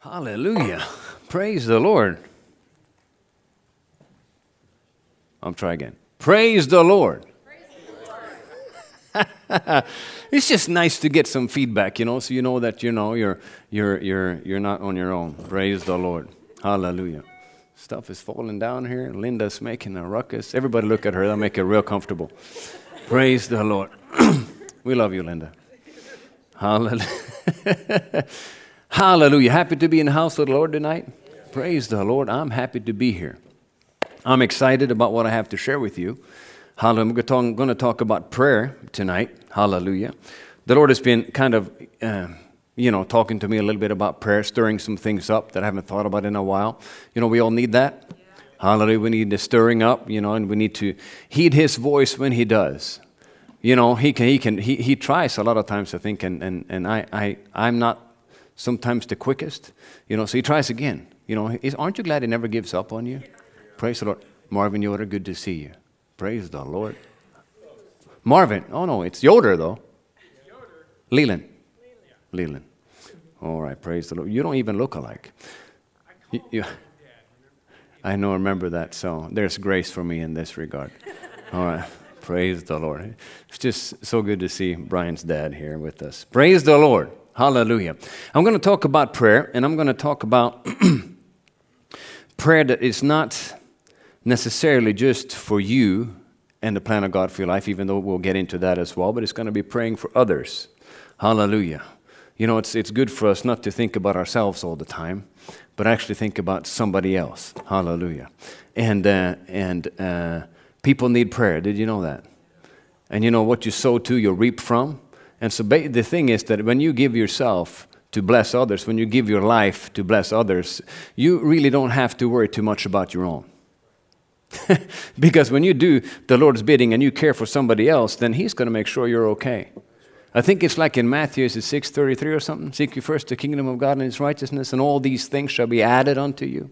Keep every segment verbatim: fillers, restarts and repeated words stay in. Hallelujah. Praise the Lord. I'll try again. Praise the Lord. Praise the Lord. It's just nice to get some feedback, you know, so you know that you know you're you're you're you're not on your own. Praise the Lord. Hallelujah. Stuff is falling down here. Linda's making a ruckus. Everybody look at her, that'll make her real comfortable. Praise the Lord. We love you, Linda. Hallelujah. Hallelujah. Happy to be in the house of the Lord tonight? Yeah. Praise the Lord. I'm happy to be here. I'm excited about what I have to share with you. Hallelujah. I'm going to talk about prayer tonight. Hallelujah. The Lord has been kind of, uh, you know, talking to me a little bit about prayer, stirring some things up that I haven't thought about in a while. You know, we all need that. Yeah. Hallelujah. We need the stirring up, you know, and we need to heed His voice when He does. You know, He can, He can, He, he tries a lot of times, I think, and, and, and I, I, I'm not sometimes the quickest, you know, so he tries again. You know, he's, aren't you glad he never gives up on you? Yeah. Praise the Lord. Marvin Yoder, good to see you. Praise the Lord. Marvin, oh no, it's Yoder though. Yoder. Leland. Leland. Leland. Mm-hmm. All right, praise the Lord. You don't even look alike. I, you, Dad, I know, remember that, so there's grace for me in this regard. All right, praise the Lord. It's just so good to see Brian's dad here with us. Praise the Lord. Hallelujah. I'm going to talk about prayer, and I'm going to talk about prayer that is not necessarily just for you and the plan of God for your life, even though we'll get into that as well, but it's going to be praying for others. Hallelujah. You know, it's it's good for us not to think about ourselves all the time, but actually think about somebody else. Hallelujah. And, uh, and uh, people need prayer. Did you know that? And you know, what you sow to, you'll reap from. And so ba- the thing is that when you give yourself to bless others, when you give your life to bless others, you really don't have to worry too much about your own. Because when you do the Lord's bidding and you care for somebody else, then He's going to make sure you're okay. I think it's like in Matthew, is it six thirty-three or something? Seek ye first the kingdom of God and His righteousness, and all these things shall be added unto you.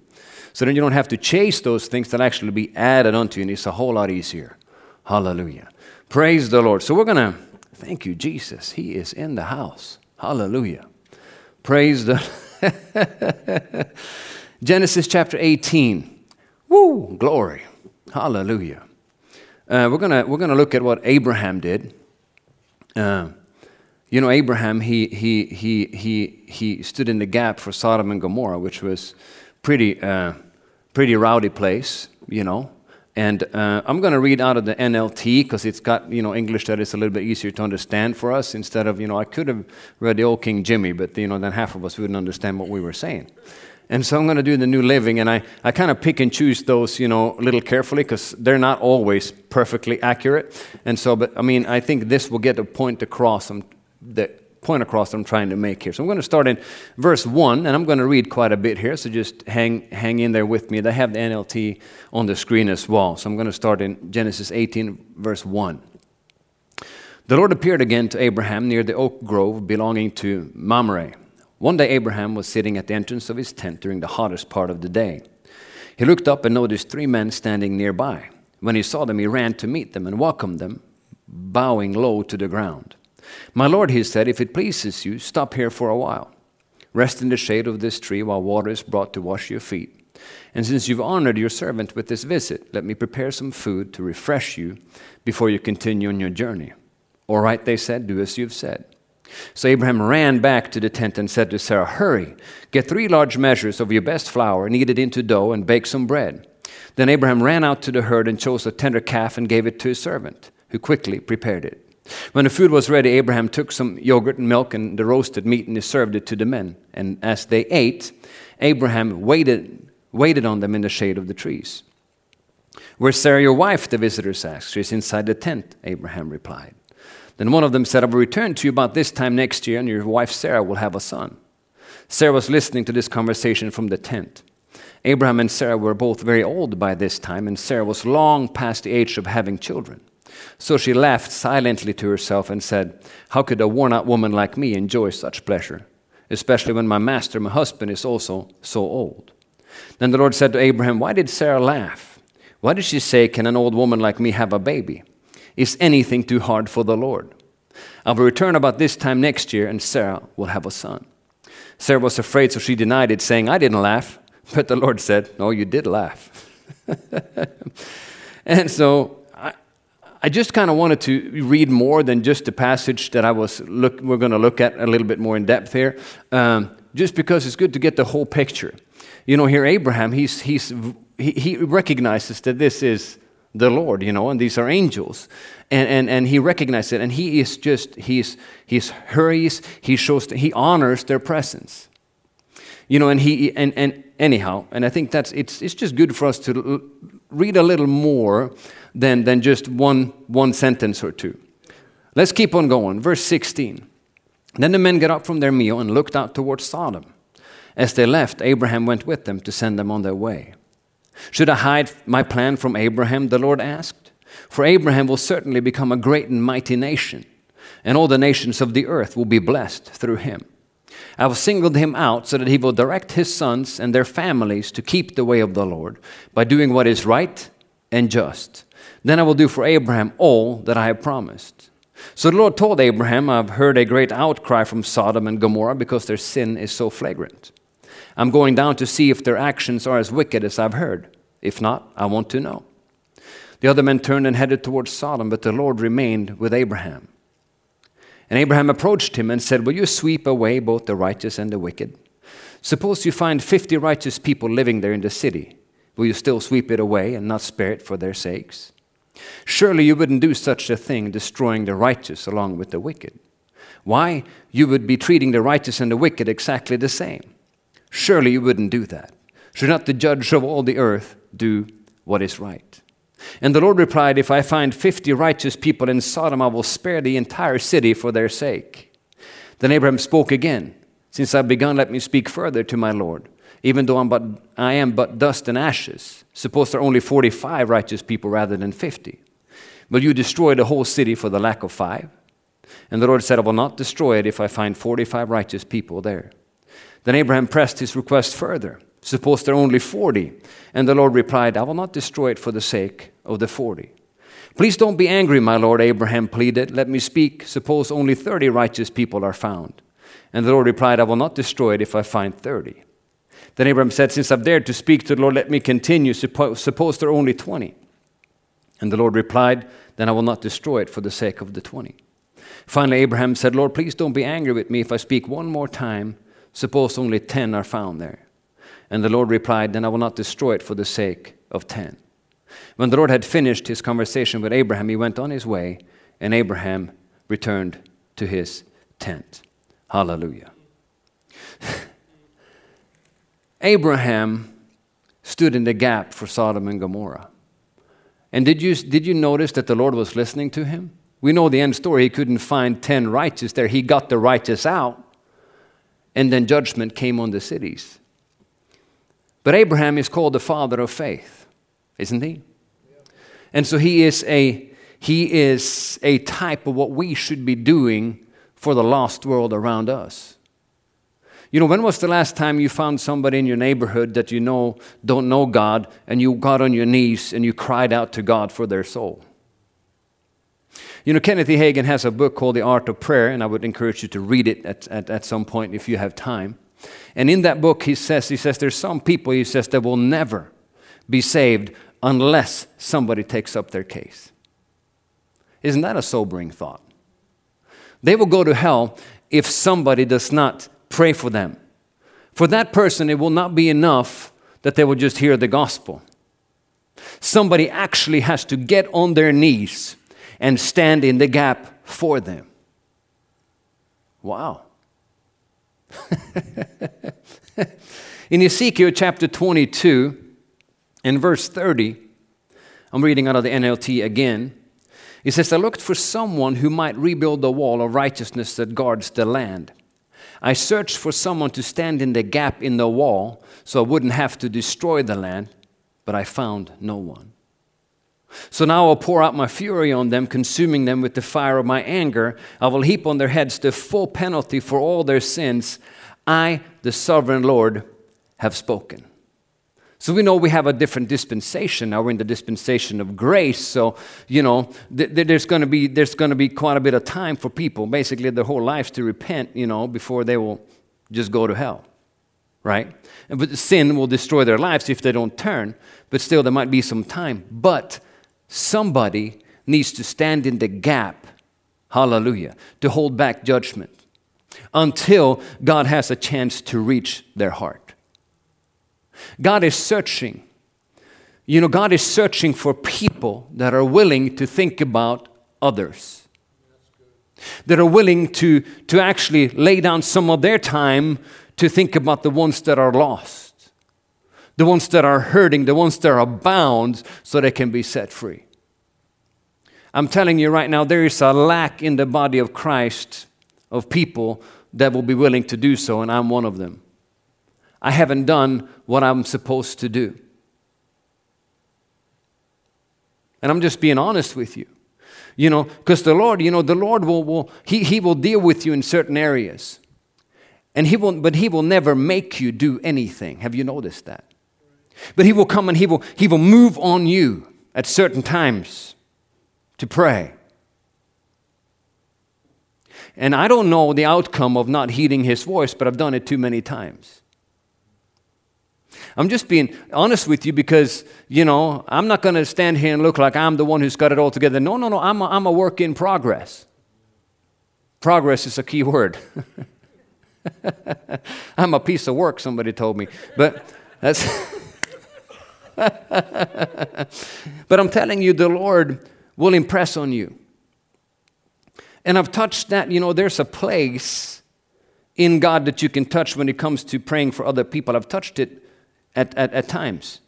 So then you don't have to chase those things that actually be added unto you, and it's a whole lot easier. Hallelujah. Praise the Lord. So we're going to... Thank you, Jesus. He is in the house. Hallelujah. Praise the... Genesis chapter eighteen. Woo! Glory. Hallelujah. Uh, we're gonna we're gonna look at what Abraham did. Uh, you know, Abraham he he he he he stood in the gap for Sodom and Gomorrah, which was pretty uh, pretty rowdy place. You know. And uh, I'm going to read out of the N L T because it's got, you know, English that is a little bit easier to understand for us instead of, you know, I could have read the old King Jimmy, but, you know, then half of us wouldn't understand what we were saying. And so I'm going to do the New Living, and I, I kind of pick and choose those, you know, a little carefully because they're not always perfectly accurate. And so, but I mean, I think this will get the point across, the point across I'm trying to make here. So I'm going to start in verse one, and I'm going to read quite a bit here, so just hang hang in there with me. They have the N L T on the screen as well. So I'm going to start in Genesis eighteen, verse one. The Lord appeared again to Abraham near the oak grove belonging to Mamre. One day Abraham was sitting at the entrance of his tent during the hottest part of the day. He looked up and noticed three men standing nearby. When he saw them, he ran to meet them and welcomed them, bowing low to the ground. My Lord, he said, if it pleases you, stop here for a while. Rest in the shade of this tree while water is brought to wash your feet. And since you've honored your servant with this visit, let me prepare some food to refresh you before you continue on your journey. All right, they said, do as you've said. So Abraham ran back to the tent and said to Sarah, hurry, get three large measures of your best flour, knead it into dough, and bake some bread. Then Abraham ran out to the herd and chose a tender calf and gave it to his servant, who quickly prepared it. When the food was ready, Abraham took some yogurt and milk and the roasted meat, and he served it to the men. And as they ate, Abraham waited, waited on them in the shade of the trees. Where's Sarah, your wife? The visitors asked. She's inside the tent, Abraham replied. Then one of them said, I will return to you about this time next year, and your wife Sarah will have a son. Sarah was listening to this conversation from the tent. Abraham and Sarah were both very old by this time, and Sarah was long past the age of having children. So she laughed silently to herself and said, how could a worn-out woman like me enjoy such pleasure, especially when my master, my husband, is also so old? Then the Lord said to Abraham, why did Sarah laugh? Why did she say, can an old woman like me have a baby? Is anything too hard for the Lord? I will return about this time next year, and Sarah will have a son. Sarah was afraid, so she denied it, saying, I didn't laugh. But the Lord said, no, you did laugh. And so I, I just kind of wanted to read more than just the passage that I was look. We're going to look at a little bit more in depth here, um, just because it's good to get the whole picture. You know, here Abraham, he's he's he, he recognizes that this is the Lord, you know, and these are angels, and and and he recognizes it, and he is just he's he's hurries, he shows, he honors their presence, you know, and he and and. Anyhow, and I think that's it's it's just good for us to l- read a little more than than just one one sentence or two. Let's keep on going. Verse sixteen. Then the men got up from their meal and looked out towards Sodom. As they left, Abraham went with them to send them on their way. Should I hide my plan from Abraham? The Lord asked. For Abraham will certainly become a great and mighty nation, and all the nations of the earth will be blessed through him. I have singled him out so that he will direct his sons and their families to keep the way of the Lord by doing what is right and just. Then I will do for Abraham all that I have promised. So the Lord told Abraham, I have heard a great outcry from Sodom and Gomorrah because their sin is so flagrant. I'm going down to see if their actions are as wicked as I've heard. If not, I want to know. The other men turned and headed towards Sodom, but the Lord remained with Abraham. And Abraham approached him and said, will you sweep away both the righteous and the wicked? Suppose you find fifty righteous people living there in the city. Will you still sweep it away and not spare it for their sakes? Surely you wouldn't do such a thing, destroying the righteous along with the wicked. Why? You would be treating the righteous and the wicked exactly the same. Surely you wouldn't do that. Should not the judge of all the earth do what is right? And the Lord replied, if I find fifty righteous people in Sodom, I will spare the entire city for their sake. Then Abraham spoke again. Since I've begun, let me speak further to my Lord, even though I'm but, I am but dust and ashes. Suppose there are only forty-five righteous people rather than fifty. Will you destroy the whole city for the lack of five? And the Lord said, I will not destroy it if I find forty-five righteous people there. Then Abraham pressed his request further. Suppose there are only forty. And the Lord replied, I will not destroy it for the sake of the forty. Please don't be angry, my Lord, Abraham pleaded. Let me speak. Suppose only thirty righteous people are found. And the Lord replied, I will not destroy it if I find thirty. Then Abraham said, since I've dared to speak to the Lord, let me continue. Suppo- suppose there are only twenty. And the Lord replied, then I will not destroy it for the sake of the twenty. Finally, Abraham said, Lord, please don't be angry with me if I speak one more time. Suppose only ten are found there. And the Lord replied, then I will not destroy it for the sake of ten. When the Lord had finished his conversation with Abraham, he went on his way, and Abraham returned to his tent. Hallelujah. Abraham stood in the gap for Sodom and Gomorrah. And did you, did you notice that the Lord was listening to him? We know the end story. He couldn't find ten righteous there. He got the righteous out, and then judgment came on the cities. But Abraham is called the father of faith, isn't he? Yeah. And so he is a he is a type of what we should be doing for the lost world around us. You know, when was the last time you found somebody in your neighborhood that you know don't know God, and you got on your knees and you cried out to God for their soul? You know, Kenneth E. Hagin has a book called The Art of Prayer, and I would encourage you to read it at, at, at some point if you have time. And in that book, he says, he says, there's some people, he says, that will never be saved unless somebody takes up their case. Isn't that a sobering thought? They will go to hell if somebody does not pray for them. For that person, it will not be enough that they will just hear the gospel. Somebody actually has to get on their knees and stand in the gap for them. Wow. In Ezekiel chapter twenty-two and verse thirty, I'm reading out of the N L T again. It says, I looked for someone who might rebuild the wall of righteousness that guards the land. I searched for someone to stand in the gap in the wall so I wouldn't have to destroy the land, but I found no one. So now I'll pour out my fury on them, consuming them with the fire of my anger. I will heap on their heads the full penalty for all their sins. I, the sovereign Lord, have spoken. So we know we have a different dispensation. Now we're in the dispensation of grace. So, you know, th- th- there's going to be there's going to be quite a bit of time for people, basically their whole lives, to repent, you know, before they will just go to hell, right? But sin will destroy their lives if they don't turn, but still there might be some time. But somebody needs to stand in the gap, hallelujah, to hold back judgment until God has a chance to reach their heart. God is searching. You know, God is searching for people that are willing to think about others, that are willing to, to actually lay down some of their time to think about the ones that are lost, the ones that are hurting, the ones that are bound, so they can be set free. I'm telling you right now, there is a lack in the body of Christ of people that will be willing to do so, and I'm one of them. I haven't done what I'm supposed to do. And I'm just being honest with you. You know, because the Lord, you know, the Lord will, will he, he will deal with you in certain areas. And he won't, but he will never make you do anything. Have you noticed that? But he will come and he will he will move on you at certain times to pray. And I don't know the outcome of not heeding his voice, but I've done it too many times. I'm just being honest with you because, you know, I'm not going to stand here and look like I'm the one who's got it all together. No, no, no, I'm a, I'm a work in progress. Progress is a key word. I'm a piece of work, somebody told me. But that's but I'm telling you, the Lord will impress on you. And I've touched that, you know, there's a place in God that you can touch when it comes to praying for other people. I've touched it At, at, at times.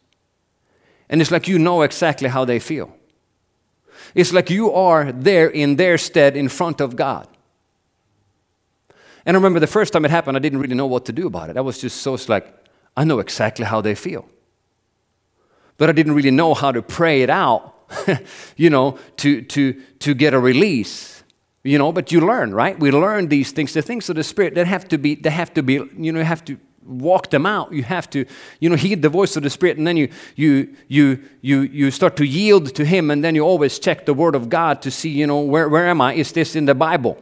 And it's like you know exactly how they feel. It's like you are there in their stead in front of God. And I remember the first time it happened, I didn't really know what to do about it. I was just so it's like, I know exactly how they feel. But I didn't really know how to pray it out, you know, to, to, to get a release. You know, but you learn, right? We learn these things, the things of the Spirit that have to be, they have to be, you know, have to walk them out. You have to, you know, heed the voice of the Spirit, and then you you you you you start to yield to him, and then you always check the Word of God to see, you know, where, where am I? Is this in the Bible?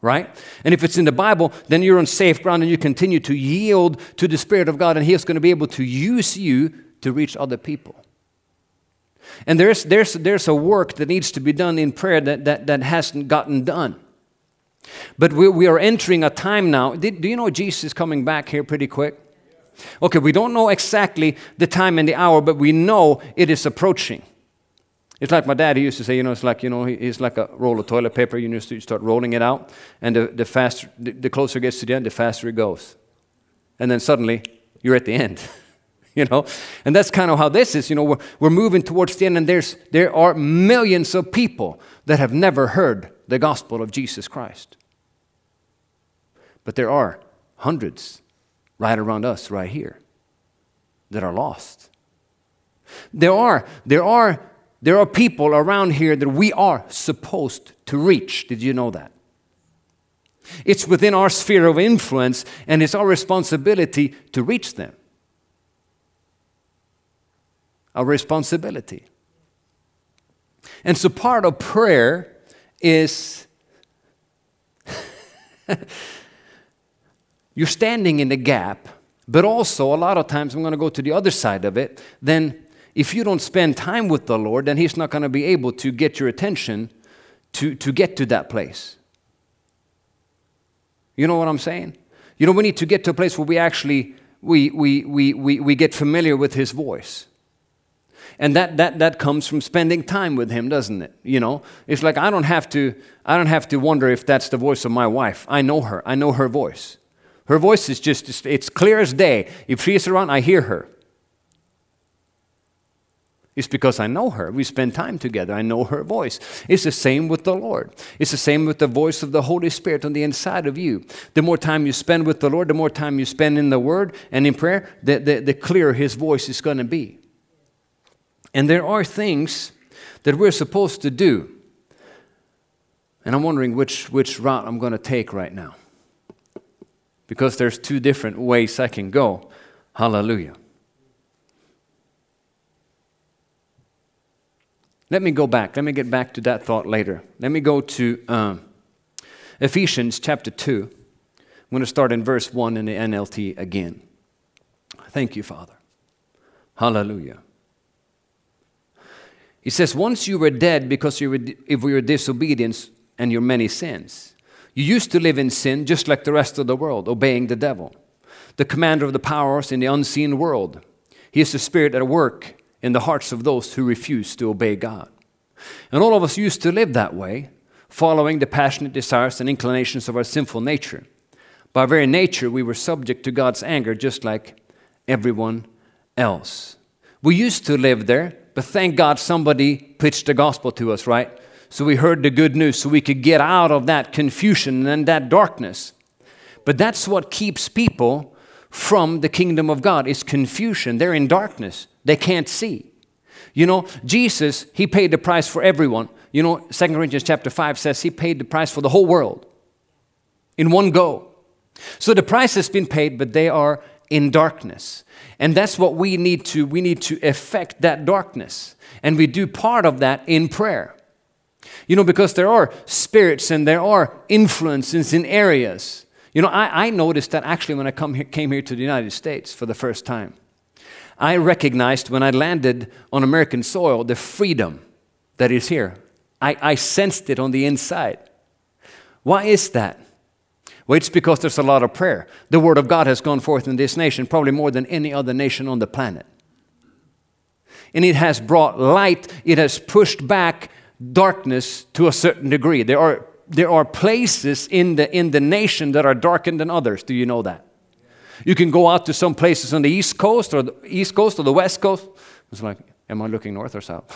Right? And if it's in the Bible, then you're on safe ground and you continue to yield to the Spirit of God, and he's going to be able to use you to reach other people. And there's there's there's a work that needs to be done in prayer that that, that hasn't gotten done. But we, we are entering a time now. Did, do you know Jesus is coming back here pretty quick? Okay, we don't know exactly the time and the hour, but we know it is approaching. It's like my dad, he used to say, you know, it's like, you know, it's like a roll of toilet paper. You just start rolling it out, and the, the, faster, the, the closer it gets to the end, the faster it goes. And then suddenly, you're at the end, you know. And that's kind of how this is. You know, we're, we're moving towards the end, and there's there are millions of people that have never heard the gospel of Jesus Christ. But there are hundreds right around us, right here, that are lost. There are, there are, there are people around here that we are supposed to reach. Did you know that? It's within our sphere of influence, and it's our responsibility to reach them. Our responsibility. And so part of prayer is you're standing in the gap, but also a lot of times, I'm going to go to the other side of it, then if you don't spend time with the Lord, then he's not going to be able to get your attention to, to get to that place. You know what I'm saying? You know, we need to get to a place where we actually, we, we, we, we, we get familiar with his voice. And that, that that comes from spending time with him, doesn't it? You know, it's like I don't have to I don't have to wonder if that's the voice of my wife. I know her. I know her voice. Her voice is just, it's clear as day. If she is around, I hear her. It's because I know her. We spend time together. I know her voice. It's the same with the Lord. It's the same with the voice of the Holy Spirit on the inside of you. The more time you spend with the Lord, the more time you spend in the Word and in prayer, the, the, the clearer his voice is going to be. And there are things that we're supposed to do. And I'm wondering which, which route I'm going to take right now. Because there's two different ways I can go. Hallelujah. Let me go back. Let me get back to that thought later. Let me go to um, Ephesians chapter two. I'm going to start in verse one in the N L T again. Thank you, Father. Hallelujah. He says, once you were dead because you were, if we were disobedient and your many sins. You used to live in sin just like the rest of the world, obeying the devil, the commander of the powers in the unseen world. He is the spirit at work in the hearts of those who refuse to obey God. And all of us used to live that way, following the passionate desires and inclinations of our sinful nature. By very nature, we were subject to God's anger just like everyone else. We used to live there, but thank God somebody preached the gospel to us, right? So we heard the good news so we could get out of that confusion and that darkness. But that's what keeps people from the kingdom of God is confusion. They're in darkness. They can't see. You know, Jesus, he paid the price for everyone. You know, Second Corinthians chapter five says he paid the price for the whole world in one go. So the price has been paid, but they are in darkness. And that's what we need to, we need to affect that darkness. And we do part of that in prayer. You know, because there are spirits and there are influences in areas. You know, I, I noticed that actually when I come here, came here to the United States for the first time. I recognized when I landed on American soil the freedom that is here. I, I sensed it on the inside. Why is that? Well, it's because there's a lot of prayer. The word of God has gone forth in this nation probably more than any other nation on the planet. And it has brought light. It has pushed back darkness to a certain degree. There are there are places in the in the nation that are darkened than others. Do you know that? You can go out to some places on the East Coast or the East Coast or the West Coast. It's like, am I looking north or south?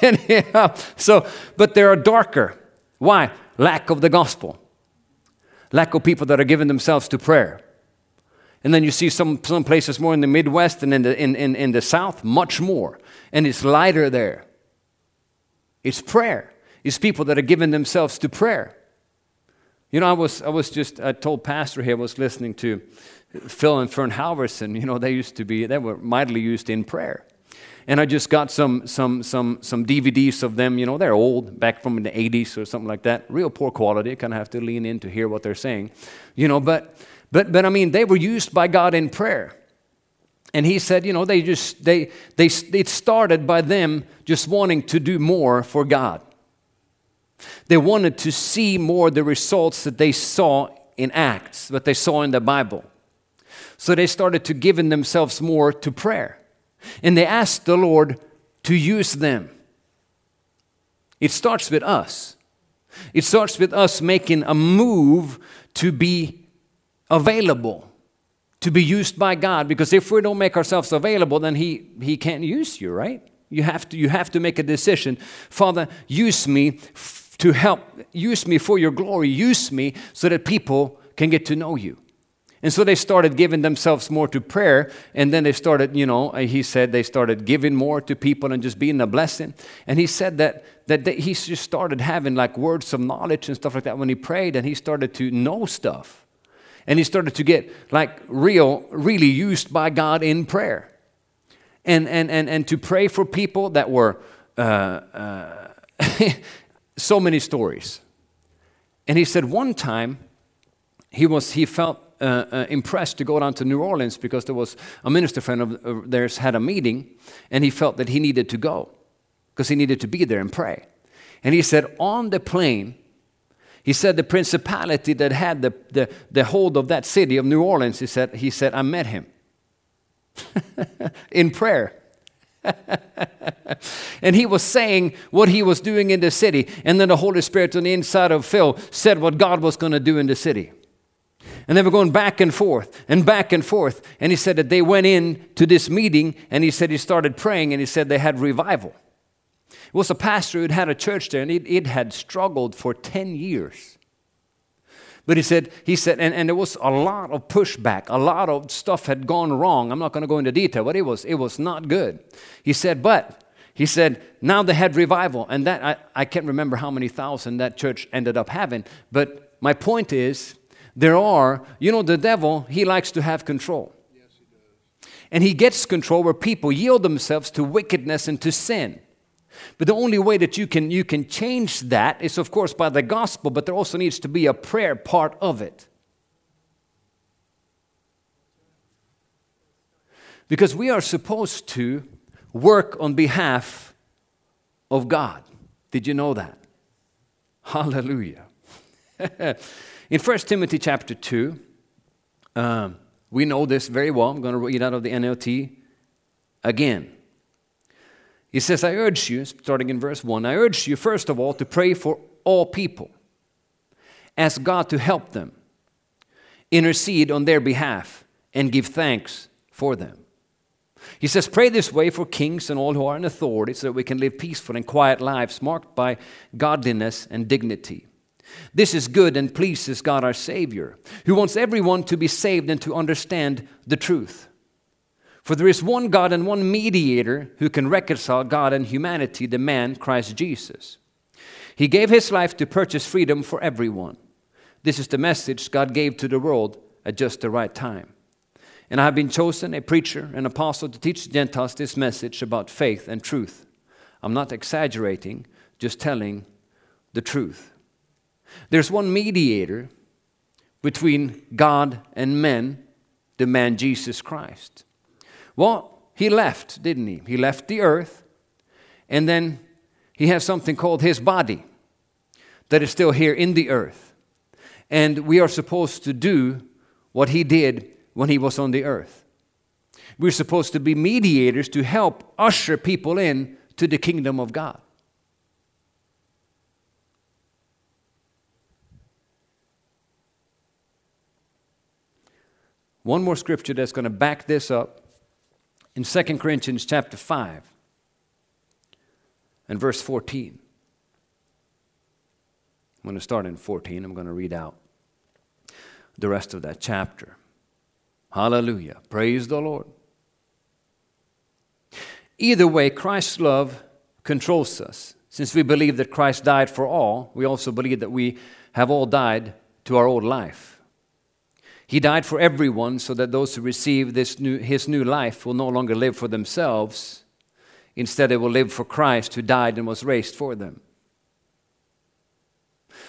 Anyhow, so but they are darker. Why? Lack of the gospel. Lack of people that are giving themselves to prayer. And then you see some, some places more in the Midwest and in the, in, in, in the South, much more. And it's lighter there. It's prayer. It's people that are giving themselves to prayer. You know, I was I was just, I told Pastor here, I was listening to Phil and Fern Halverson. You know, they used to be, they were mightily used in prayer. And I just got some some some some D V Ds of them. You know, they're old, back from the eighties or something like that. Real poor quality. I kind of have to lean in to hear what they're saying. You know, but... But, but I mean, they were used by God in prayer. And he said, you know, they just, they, they, it started by them just wanting to do more for God. They wanted to see more the results that they saw in Acts, that they saw in the Bible. So they started to give themselves more to prayer. And they asked the Lord to use them. It starts with us. It starts with us making a move to be available to be used by God, because if we don't make ourselves available, then he he can't use you, right? You have to you have to make a decision. Father, use me f- to help. Use me for your glory. Use me so that people can get to know you. And so they started giving themselves more to prayer, and then they started, you know, he said they started giving more to people and just being a blessing. And he said that that they, he just started having like words of knowledge and stuff like that when he prayed, and he started to know stuff. And he started to get like real, really used by God in prayer. And and and, and to pray for people that were, uh, uh, so many stories. And he said one time, he was he felt uh, uh, impressed to go down to New Orleans because there was a minister friend of theirs had a meeting. And he felt that he needed to go because he needed to be there and pray. And he said on the plane, he said the principality that had the, the, the hold of that city of New Orleans, he said, he said I met him in prayer. And he was saying what he was doing in the city. And then the Holy Spirit on the inside of Phil said what God was going to do in the city. And they were going back and forth and back and forth. And he said that they went in to this meeting and he said he started praying and he said they had revival. It was a pastor who had a church there, and it, it had struggled for ten years. But he said, he said, and, and there was a lot of pushback. A lot of stuff had gone wrong. I'm not going to go into detail, but it was it was not good. He said, but he said, now they had revival. And that I, I can't remember how many thousand that church ended up having. But my point is, there are, you know, the devil, he likes to have control. Yes, he does. And he gets control where people yield themselves to wickedness and to sin. But the only way that you can, you can change that is, of course, by the gospel, but there also needs to be a prayer part of it. Because we are supposed to work on behalf of God. Did you know that? Hallelujah. In First Timothy chapter two, um, we know this very well. I'm going to read out of the N L T again. He says, I urge you, starting in verse one, I urge you first of all to pray for all people. Ask God to help them. Intercede on their behalf and give thanks for them. He says, pray this way for kings and all who are in authority so that we can live peaceful and quiet lives marked by godliness and dignity. This is good and pleases God our Savior, who wants everyone to be saved and to understand the truth. For there is one God and one mediator who can reconcile God and humanity, the man Christ Jesus. He gave his life to purchase freedom for everyone. This is the message God gave to the world at just the right time. And I have been chosen a preacher, an apostle, to teach the Gentiles this message about faith and truth. I'm not exaggerating, just telling the truth. There's one mediator between God and men, the man Jesus Christ. Well, he left, didn't he? He left the earth, and then he has something called his body that is still here in the earth. And we are supposed to do what he did when he was on the earth. We're supposed to be mediators to help usher people in to the kingdom of God. One more scripture that's going to back this up in Second Corinthians chapter five and verse fourteen. I'm going to start in fourteen. I'm going to read out the rest of that chapter. Hallelujah. Praise the Lord. Either way, Christ's love controls us. Since we believe that Christ died for all, we also believe that we have all died to our old life. He died for everyone so that those who receive this new, his new life will no longer live for themselves. Instead, they will live for Christ who died and was raised for them.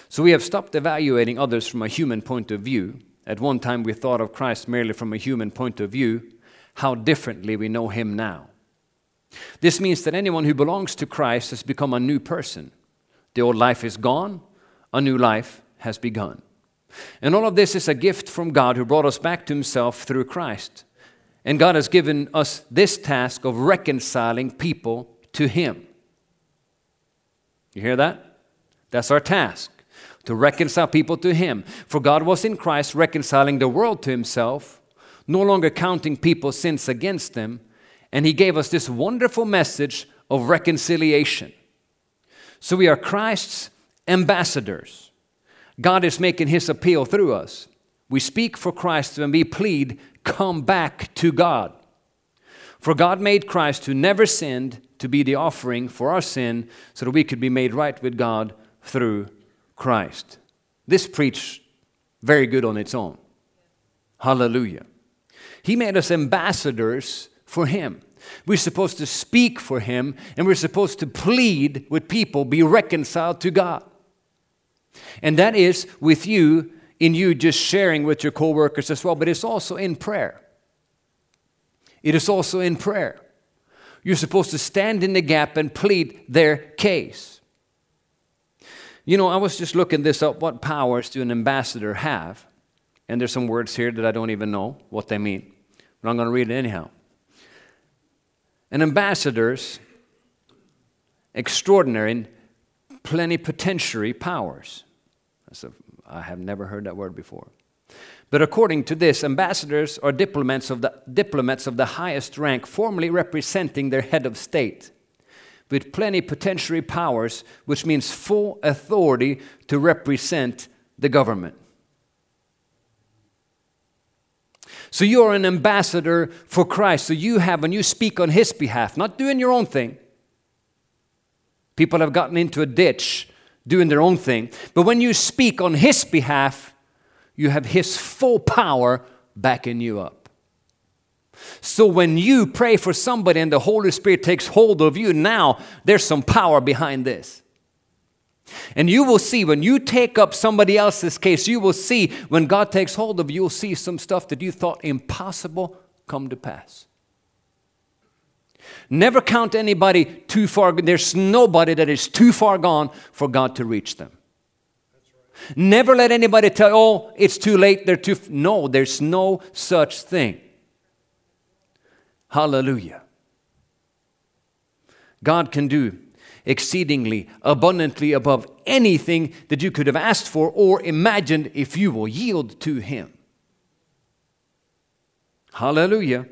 So we have stopped evaluating others from a human point of view. At one time, we thought of Christ merely from a human point of view. How differently we know him now. This means that anyone who belongs to Christ has become a new person. The old life is gone. A new life has begun. And all of this is a gift from God who brought us back to himself through Christ. And God has given us this task of reconciling people to him. You hear that? That's our task, to reconcile people to him. For God was in Christ reconciling the world to himself, no longer counting people's sins against them. And he gave us this wonderful message of reconciliation. So we are Christ's ambassadors. God is making his appeal through us. We speak for Christ when we plead, come back to God. For God made Christ, who never sinned, to be the offering for our sin so that we could be made right with God through Christ. This preached very good on its own. Hallelujah. He made us ambassadors for him. We're supposed to speak for him, and we're supposed to plead with people, be reconciled to God. And that is with you, in you just sharing with your co-workers as well, but it's also in prayer. It is also in prayer. You're supposed to stand in the gap and plead their case. You know, I was just looking this up. What powers do an ambassador have? And there's some words here that I don't even know what they mean. But I'm going to read it anyhow. An ambassador's extraordinary and plenipotentiary powers. That's a, I have never heard that word before. But according to this, ambassadors are diplomats of the, diplomats of the highest rank, formally representing their head of state, with plenipotentiary powers, which means full authority to represent the government. So you are an ambassador for Christ. So you have, and you speak on his behalf, not doing your own thing. People have gotten into a ditch doing their own thing. But when you speak on his behalf, you have his full power backing you up. So when you pray for somebody and the Holy Spirit takes hold of you, now there's some power behind this. And you will see when you take up somebody else's case, you will see when God takes hold of you, you'll see some stuff that you thought impossible come to pass. Never count anybody too far. There's nobody that is too far gone for God to reach them. That's right. Never let anybody tell, oh, it's too late. They're too. F-. No, there's no such thing. Hallelujah. God can do exceedingly, abundantly above anything that you could have asked for or imagined if you will yield to Him. Hallelujah.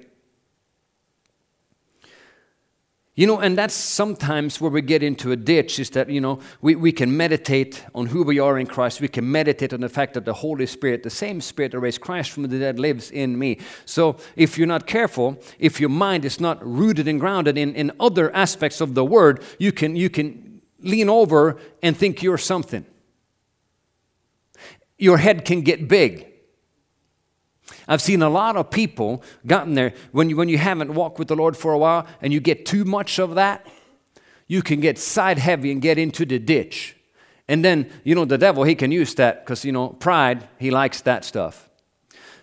You know, and that's sometimes where we get into a ditch, is that, you know, we, we can meditate on who we are in Christ. We can meditate on the fact that the Holy Spirit, the same Spirit that raised Christ from the dead, lives in me. So if you're not careful, if your mind is not rooted and grounded in, in other aspects of the Word, you can, you can lean over and think you're something. Your head can get big. I've seen a lot of people gotten there. When you, when you haven't walked with the Lord for a while and you get too much of that, you can get side heavy and get into the ditch. And then, you know, the devil, he can use that because, you know, pride, he likes that stuff.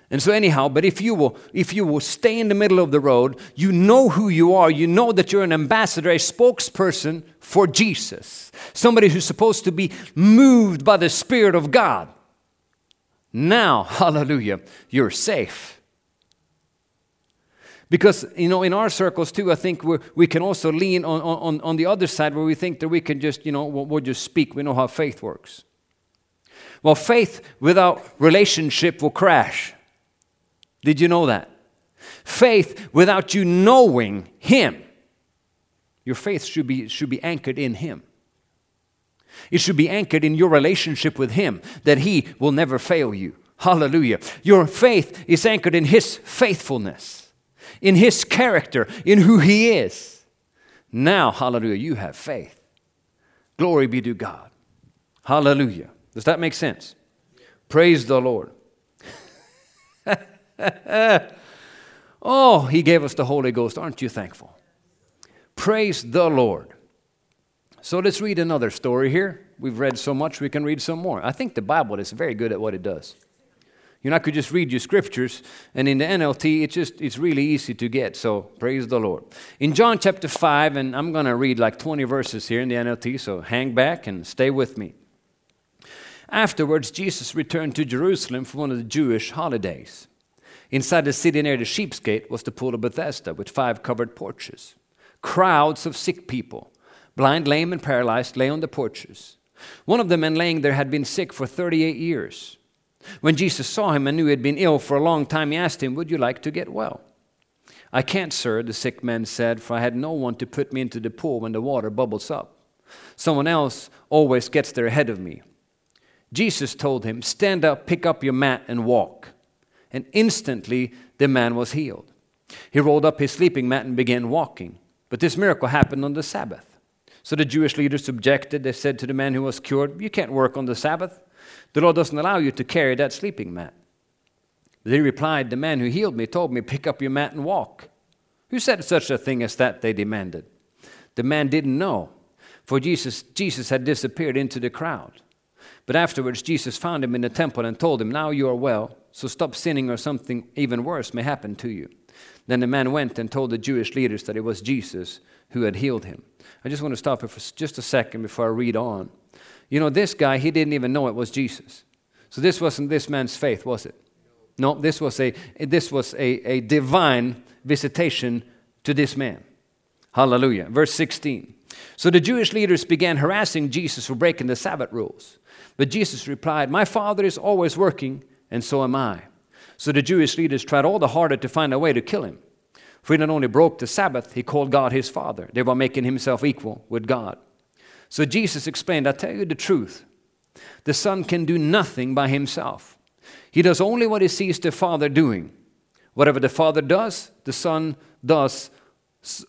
And so anyhow, but if you will, if you will stay in the middle of the road, you know who you are. You know that you're an ambassador, a spokesperson for Jesus, somebody who's supposed to be moved by the Spirit of God. Now, hallelujah, you're safe. Because, you know, in our circles too, I think we we can also lean on, on, on the other side where we think that we can just, you know, we'll, we'll just speak. We know how faith works. Well, faith without relationship will crash. Did you know that? Faith without you knowing Him. Your faith should be should be anchored in Him. It should be anchored in your relationship with Him, that He will never fail you. Hallelujah. Your faith is anchored in His faithfulness, in His character, in who He is. Now, hallelujah, you have faith. Glory be to God. Hallelujah. Does that make sense? Praise the Lord. Oh, He gave us the Holy Ghost. Aren't you thankful? Praise the Lord. So let's read another story here. We've read so much, we can read some more. I think the Bible is very good at what it does. You know, I could just read you scriptures, and in the N L T, it's just, it's really easy to get, so praise the Lord. In John chapter five, and I'm going to read like twenty verses here in the N L T, so hang back and stay with me. Afterwards, Jesus returned to Jerusalem for one of the Jewish holidays. Inside the city near the Sheep's Gate was the pool of Bethesda with five covered porches. Crowds of sick people, blind, lame, and paralyzed, lay on the porches. One of the men laying there had been sick for thirty-eight years. When Jesus saw him and knew he had been ill for a long time, he asked him, "Would you like to get well?" "I can't, sir," the sick man said, "for I had no one to put me into the pool when the water bubbles up. Someone else always gets there ahead of me." Jesus told him, "Stand up, pick up your mat, and walk." And instantly the man was healed. He rolled up his sleeping mat and began walking. But this miracle happened on the Sabbath. So the Jewish leaders objected. They said to the man who was cured, "You can't work on the Sabbath. The law doesn't allow you to carry that sleeping mat." But he replied, "The man who healed me told me, 'Pick up your mat and walk.'" "Who said such a thing as that?" they demanded. The man didn't know, for Jesus, Jesus had disappeared into the crowd. But afterwards, Jesus found him in the temple and told him, "Now you are well, so stop sinning or something even worse may happen to you." Then the man went and told the Jewish leaders that it was Jesus who had healed him. I just want to stop here for just a second before I read on. You know, this guy, he didn't even know it was Jesus. So this wasn't this man's faith, was it? No, this was a this was a, a divine visitation to this man. Hallelujah. Verse sixteen. So the Jewish leaders began harassing Jesus for breaking the Sabbath rules. But Jesus replied, "My Father is always working, and so am I." So the Jewish leaders tried all the harder to find a way to kill him. For he not only broke the Sabbath, he called God his Father, thereby making himself equal with God. So Jesus explained, "I tell you the truth, the Son can do nothing by himself. He does only what he sees the Father doing. Whatever the Father does, the Son does,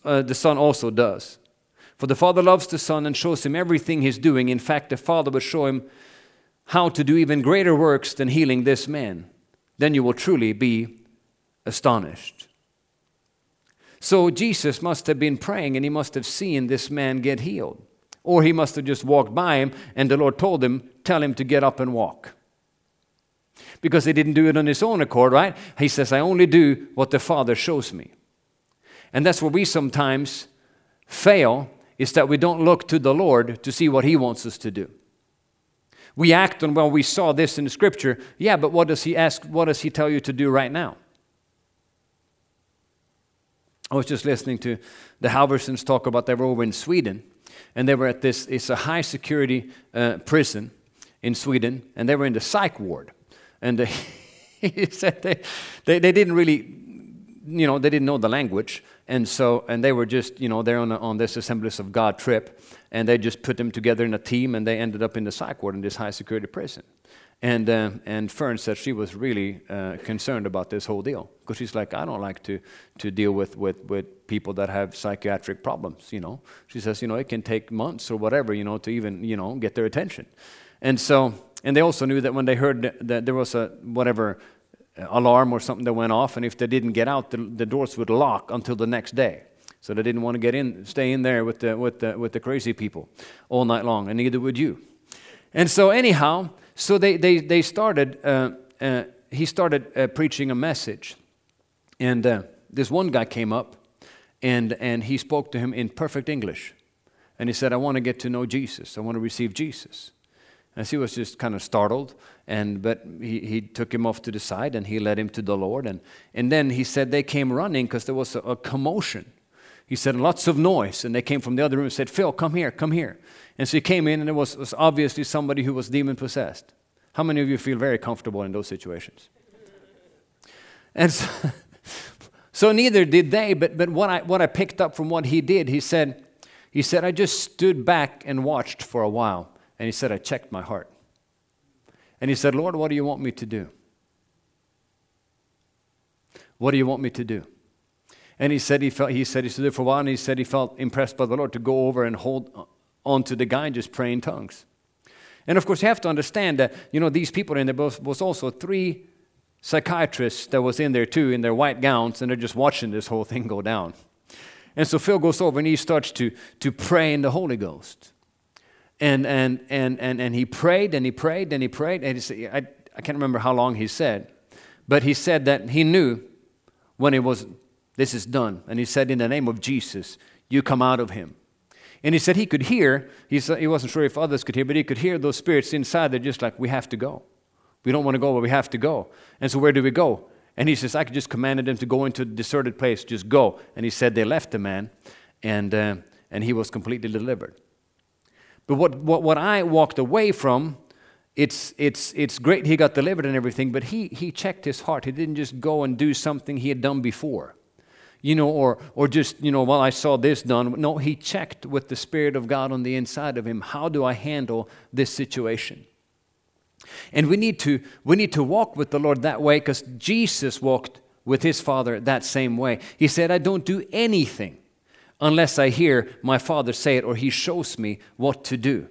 uh, the Son also does. For the Father loves the Son and shows him everything he's doing. In fact, the Father will show him how to do even greater works than healing this man. Then you will truly be astonished." So Jesus must have been praying, and he must have seen this man get healed. Or he must have just walked by him, and the Lord told him, tell him to get up and walk. Because he didn't do it on his own accord, right? He says, I only do what the Father shows me. And that's where we sometimes fail, is that we don't look to the Lord to see what he wants us to do. We act on, well, we saw this in the Scripture. Yeah, but what does he ask? What does he tell you to do right now? I was just listening to the Halversons talk about, they were over in Sweden, and they were at this, it's a high security uh, prison in Sweden, and they were in the psych ward. And they, he said they, they, they didn't really, you know, they didn't know the language, and so, and they were just, you know, they're on a, on this Assemblies of God trip, and they just put them together in a team, and they ended up in the psych ward in this high security prison. And uh, and Fern said she was really uh, concerned about this whole deal, because she's like, I don't like to to deal with, with, with people that have psychiatric problems, you know. She says, you know, it can take months or whatever, you know, to even, you know, get their attention. And so, and they also knew that when they heard that there was a whatever alarm or something that went off, and if they didn't get out, the, the doors would lock until the next day. So they didn't want to get in, stay in there with the with the, with the crazy people all night long, and neither would you. And so anyhow, so they they they started. Uh, uh, he started uh, preaching a message, and uh, this one guy came up, and and he spoke to him in perfect English, and he said, "I want to get to know Jesus. I want to receive Jesus." And he was just kind of startled, and but he, he took him off to the side, and he led him to the Lord. And, and then he said they came running because there was a, a commotion. He said, lots of noise, and they came from the other room and said, Phil, come here, come here. And so he came in, and it was, was obviously somebody who was demon-possessed. How many of you feel very comfortable in those situations? And so, so neither did they, but, but what I what I picked up from what he did, he said, he said, I just stood back and watched for a while. And he said, I checked my heart. And he said, Lord, what do you want me to do? What do you want me to do? And he said, he felt, he said, he stood there for a while, and he said he felt impressed by the Lord to go over and hold onto the guy and just pray in tongues. And of course, you have to understand that, you know, these people, and there was also three psychiatrists that was in there too, in their white gowns, and they're just watching this whole thing go down. And so Phil goes over, and he starts to, to pray in the Holy Ghost. And and, and and and he prayed, and he prayed, and he prayed, and he said, I, I can't remember how long he said, but he said that he knew when it was, this is done. And he said, in the name of Jesus, you come out of him. And he said he could hear, he, said, he wasn't sure if others could hear, but he could hear those spirits inside. They're just like, we have to go. We don't want to go, but we have to go. And so where do we go? And he says, I just commanded them to go into a deserted place, just go. And he said they left the man, and uh, and he was completely delivered. But what, what what I walked away from, it's it's it's great he got delivered and everything, but he he checked his heart. He didn't just go and do something he had done before, you know, or or just, you know, well, I saw this done. No, he checked with the Spirit of God on the inside of him. How do I handle this situation? And we need to we need to walk with the Lord that way, because Jesus walked with his Father that same way. He said, I don't do anything unless I hear my Father say it, or he shows me what to do.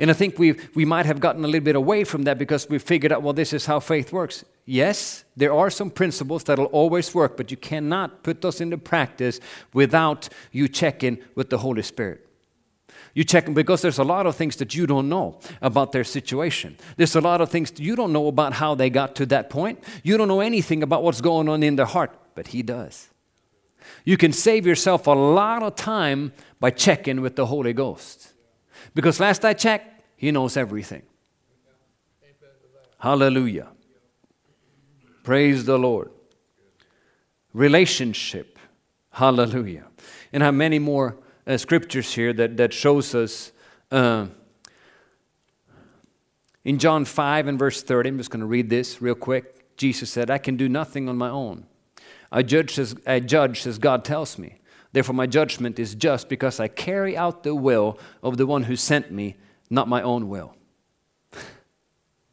And I think we we might have gotten a little bit away from that, because we figured out, well, this is how faith works. Yes, there are some principles that will always work, but you cannot put those into practice without you checking with the Holy Spirit. You check, because there's a lot of things that you don't know about their situation. There's a lot of things you don't know about how they got to that point. You don't know anything about what's going on in their heart, but he does. You can save yourself a lot of time by checking with the Holy Ghost. Because last I checked, he knows everything. Hallelujah. Praise the Lord. Relationship. Hallelujah. And I have many more uh, scriptures here that, that shows us. Uh, in John five and verse thirty, I'm just going to read this real quick. Jesus said, I can do nothing on my own. I judge, as, I judge as God tells me. Therefore, my judgment is just, because I carry out the will of the one who sent me, not my own will.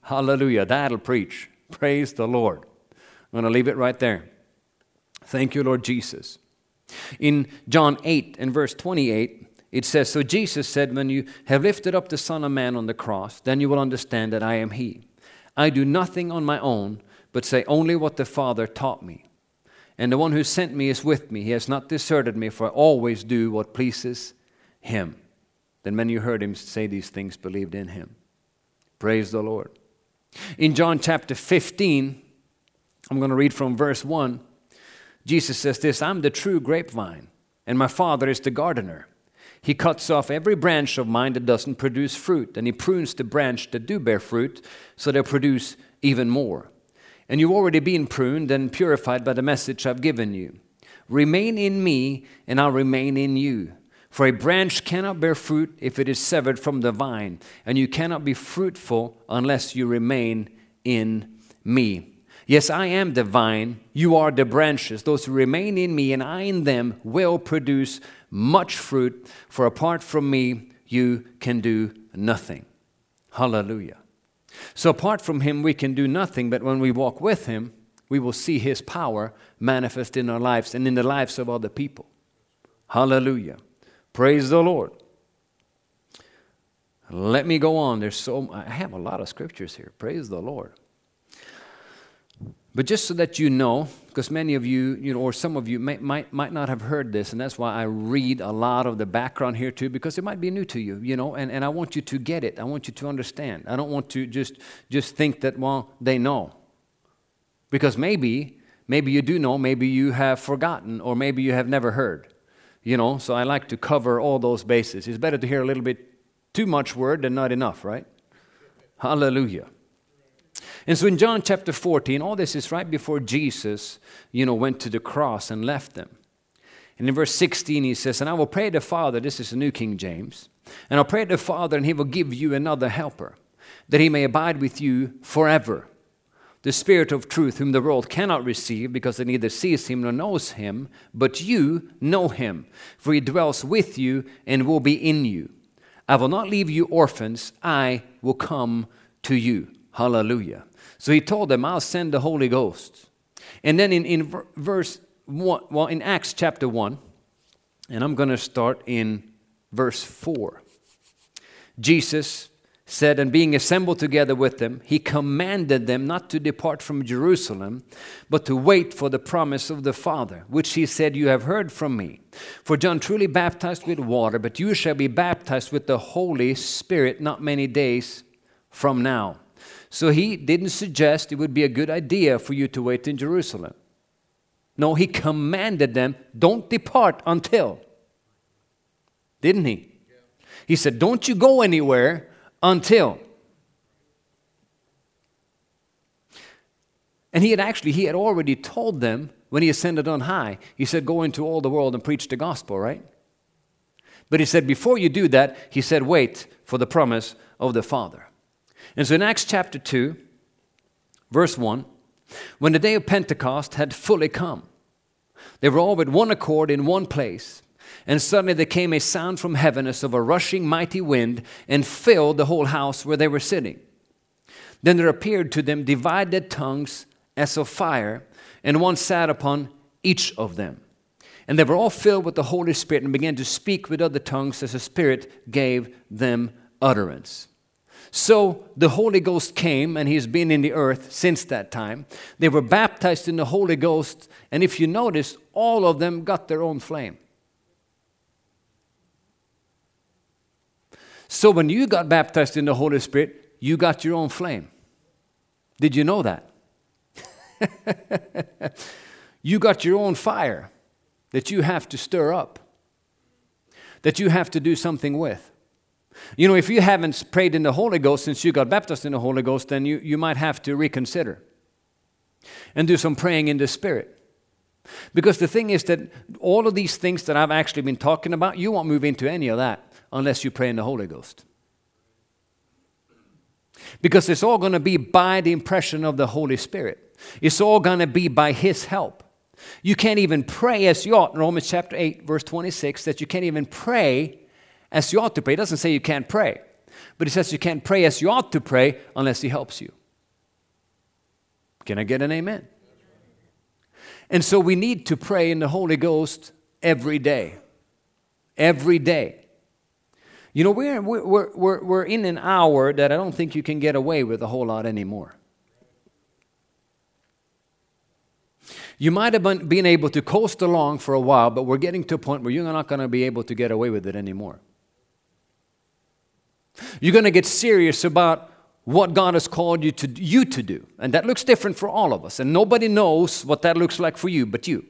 Hallelujah. That'll preach. Praise the Lord. I'm going to leave it right there. Thank you, Lord Jesus. In John eight and verse twenty-eight, it says, so Jesus said, when you have lifted up the Son of Man on the cross, then you will understand that I am he. I do nothing on my own, but say only what the Father taught me. and the one who sent me is with me. He has not deserted me, for I always do what pleases him. Then many who heard him say these things believed in him. Praise the Lord. In John chapter fifteen, I'm going to read from verse one. Jesus says this, I'm the true grapevine, and my Father is the gardener. He cuts off every branch of mine that doesn't produce fruit, and he prunes the branch that do bear fruit, so they'll produce even more. And you've already been pruned and purified by the message I've given you. Remain in me, and I'll remain in you. For a branch cannot bear fruit if it is severed from the vine, and you cannot be fruitful unless you remain in me. Yes, I am the vine, you are the branches. Those who remain in me and I in them will produce much fruit, for apart from me you can do nothing. Hallelujah. So apart from him we can do nothing, but when we walk with him, we will see his power manifest in our lives and in the lives of other people. Hallelujah. Praise the Lord. Let me go on. There's so I have a lot of scriptures here. Praise the Lord. But just so that you know, because many of you, you know, or some of you may, might might not have heard this, and that's why I read a lot of the background here too, because it might be new to you, you know, and, and I want you to get it. I want you to understand. I don't want to just just think that, well, they know. Because maybe, maybe you do know, maybe you have forgotten, or maybe you have never heard. You know, so I like to cover all those bases. It's better to hear a little bit too much word than not enough, right? Hallelujah. And so in John chapter fourteen, all this is right before Jesus, you know, went to the cross and left them. And in verse sixteen he says, and I will pray the Father, this is the New King James, and I'll pray the Father and he will give you another helper, that he may abide with you forever. The Spirit of truth, whom the world cannot receive, because it neither sees him nor knows him, but you know him, for he dwells with you and will be in you. I will not leave you orphans, I will come to you. Hallelujah. So he told them, I'll send the Holy Ghost. And then in, in verse one, well, in Acts chapter one, and I'm going to start in verse four. Jesus said, and being assembled together with them, he commanded them not to depart from Jerusalem, but to wait for the promise of the Father, which he said, you have heard from me. For John truly baptized with water, but you shall be baptized with the Holy Spirit not many days from now. So he didn't suggest it would be a good idea for you to wait in Jerusalem. No, he commanded them, don't depart until. Didn't he? Yeah. He said, don't you go anywhere until. And he had actually, he had already told them when he ascended on high, he said, go into all the world and preach the gospel, right? But he said, before you do that, he said, wait for the promise of the Father. And so in Acts chapter two, verse one, when the day of Pentecost had fully come, they were all with one accord in one place. And suddenly there came a sound from heaven as of a rushing mighty wind and filled the whole house where they were sitting. Then there appeared to them divided tongues as of fire, and one sat upon each of them. And they were all filled with the Holy Spirit and began to speak with other tongues as the Spirit gave them utterance. So the Holy Ghost came, and he's been in the earth since that time. They were baptized in the Holy Ghost, and if you notice, all of them got their own flame. So when you got baptized in the Holy Spirit, you got your own flame. Did you know that? You got your own fire that you have to stir up, that you have to do something with. You know, if you haven't prayed in the Holy Ghost since you got baptized in the Holy Ghost, then you, you might have to reconsider and do some praying in the Spirit. Because the thing is that all of these things that I've actually been talking about, you won't move into any of that unless you pray in the Holy Ghost. Because it's all going to be by the impression of the Holy Spirit. It's all going to be by his help. You can't even pray as you ought. In Romans chapter eight, verse twenty-six, that you can't even pray as you ought to pray. It doesn't say you can't pray. But it says you can't pray as you ought to pray unless he helps you. Can I get an amen? And so we need to pray in the Holy Ghost every day. Every day. You know, we're, we're, we're, we're in an hour that I don't think you can get away with a whole lot anymore. You might have been, been able to coast along for a while, but we're getting to a point where you're not going to be able to get away with it anymore. You're going to get serious about what God has called you to, you to do. And that looks different for all of us. And nobody knows what that looks like for you but you.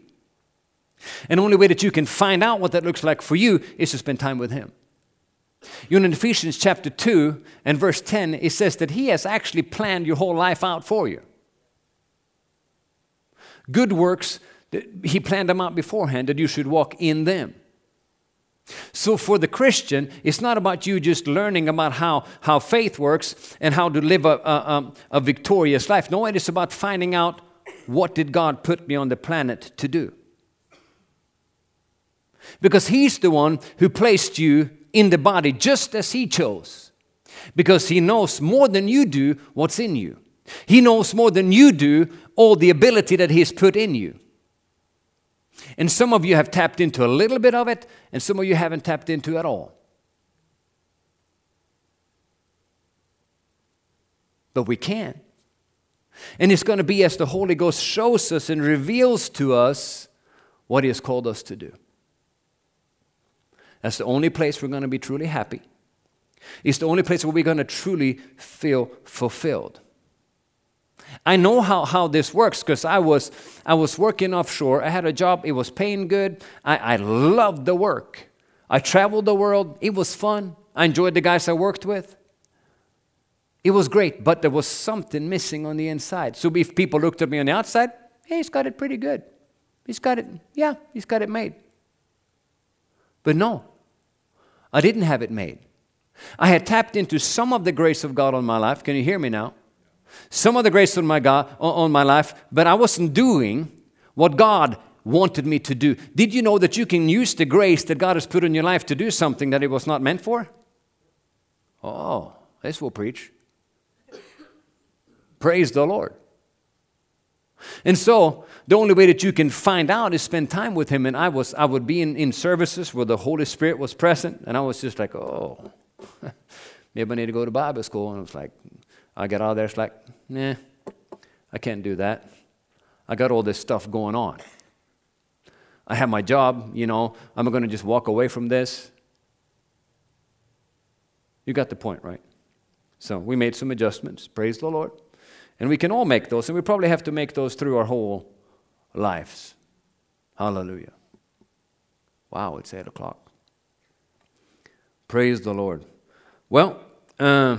And the only way that you can find out what that looks like for you is to spend time with Him. You know, in Ephesians chapter two and verse ten, it says that He has actually planned your whole life out for you. Good works, He planned them out beforehand, that you should walk in them. So for the Christian, it's not about you just learning about how, how faith works and how to live a, a, a victorious life. No, it is about finding out, what did God put me on the planet to do? Because He's the one who placed you in the body just as He chose. Because He knows more than you do what's in you. He knows more than you do all the ability that He has put in you. And some of you have tapped into a little bit of it, and some of you haven't tapped into it at all. But we can. And it's going to be as the Holy Ghost shows us and reveals to us what He has called us to do. That's the only place we're going to be truly happy. It's the only place where we're going to truly feel fulfilled. I know how, how this works because I was, I was working offshore. I had a job. It was paying good. I, I loved the work. I traveled the world. It was fun. I enjoyed the guys I worked with. It was great, but there was something missing on the inside. So if people looked at me on the outside, hey, he's got it pretty good. He's got it, yeah, he's got it made. But no, I didn't have it made. I had tapped into some of the grace of God on my life. Can you hear me now? Some of the grace on my God on my life, but I wasn't doing what God wanted me to do. Did you know that you can use the grace that God has put in your life to do something that it was not meant for? Oh, this will preach. Praise the Lord. And so, the only way that you can find out is spend time with Him. And I was, I would be in, in services where the Holy Spirit was present, and I was just like, oh, maybe I need to go to Bible school. And I was like, I got out of there, it's like, nah, I can't do that. I got all this stuff going on. I have my job, you know, I'm going to just walk away from this. You got the point, right? So we made some adjustments, praise the Lord. And we can all make those, and we probably have to make those through our whole lives. Hallelujah. Wow, it's eight o'clock. Praise the Lord. Well, uh,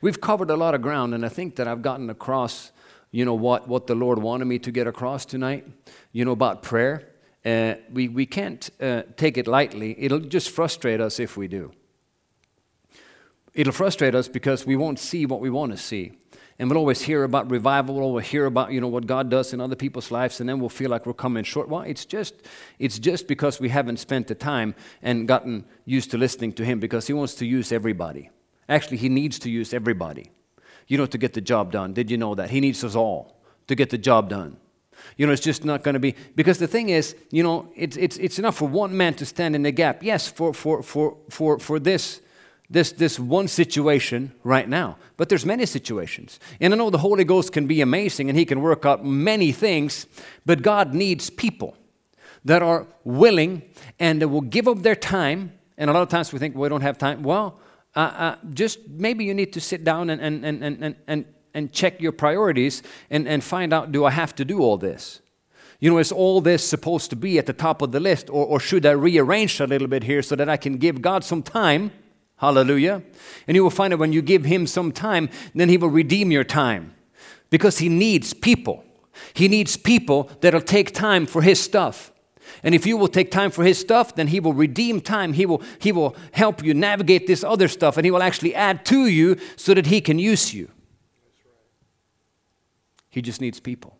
we've covered a lot of ground, and I think that I've gotten across, you know, what, what the Lord wanted me to get across tonight, you know, about prayer. Uh, we, we can't uh, take it lightly. It'll just frustrate us if we do. It'll frustrate us because we won't see what we want to see. And we'll always hear about revival. We'll always hear about, you know, what God does in other people's lives, and then we'll feel like we're coming short. Well, it's just, it's just because we haven't spent the time and gotten used to listening to Him, because He wants to use everybody. Actually, He needs to use everybody, you know, to get the job done. Did you know that? He needs us all to get the job done. You know, it's just not going to be, because the thing is, you know, it's, it's, it's enough for one man to stand in the gap. Yes, for, for, for, for, for this This this one situation right now. But there's many situations. And I know the Holy Ghost can be amazing and He can work out many things, but God needs people that are willing and that will give up their time. And a lot of times we think, well, we don't have time. Well, uh, uh, just maybe you need to sit down and, and, and, and, and, and check your priorities and, and find out, do I have to do all this? You know, is all this supposed to be at the top of the list? Or, or should I rearrange a little bit here so that I can give God some time? Hallelujah. And you will find that when you give Him some time, then He will redeem your time. Because He needs people. He needs people that will take time for His stuff. And if you will take time for His stuff, then He will redeem time. He will, he will help you navigate this other stuff, and He will actually add to you so that He can use you. He just needs people.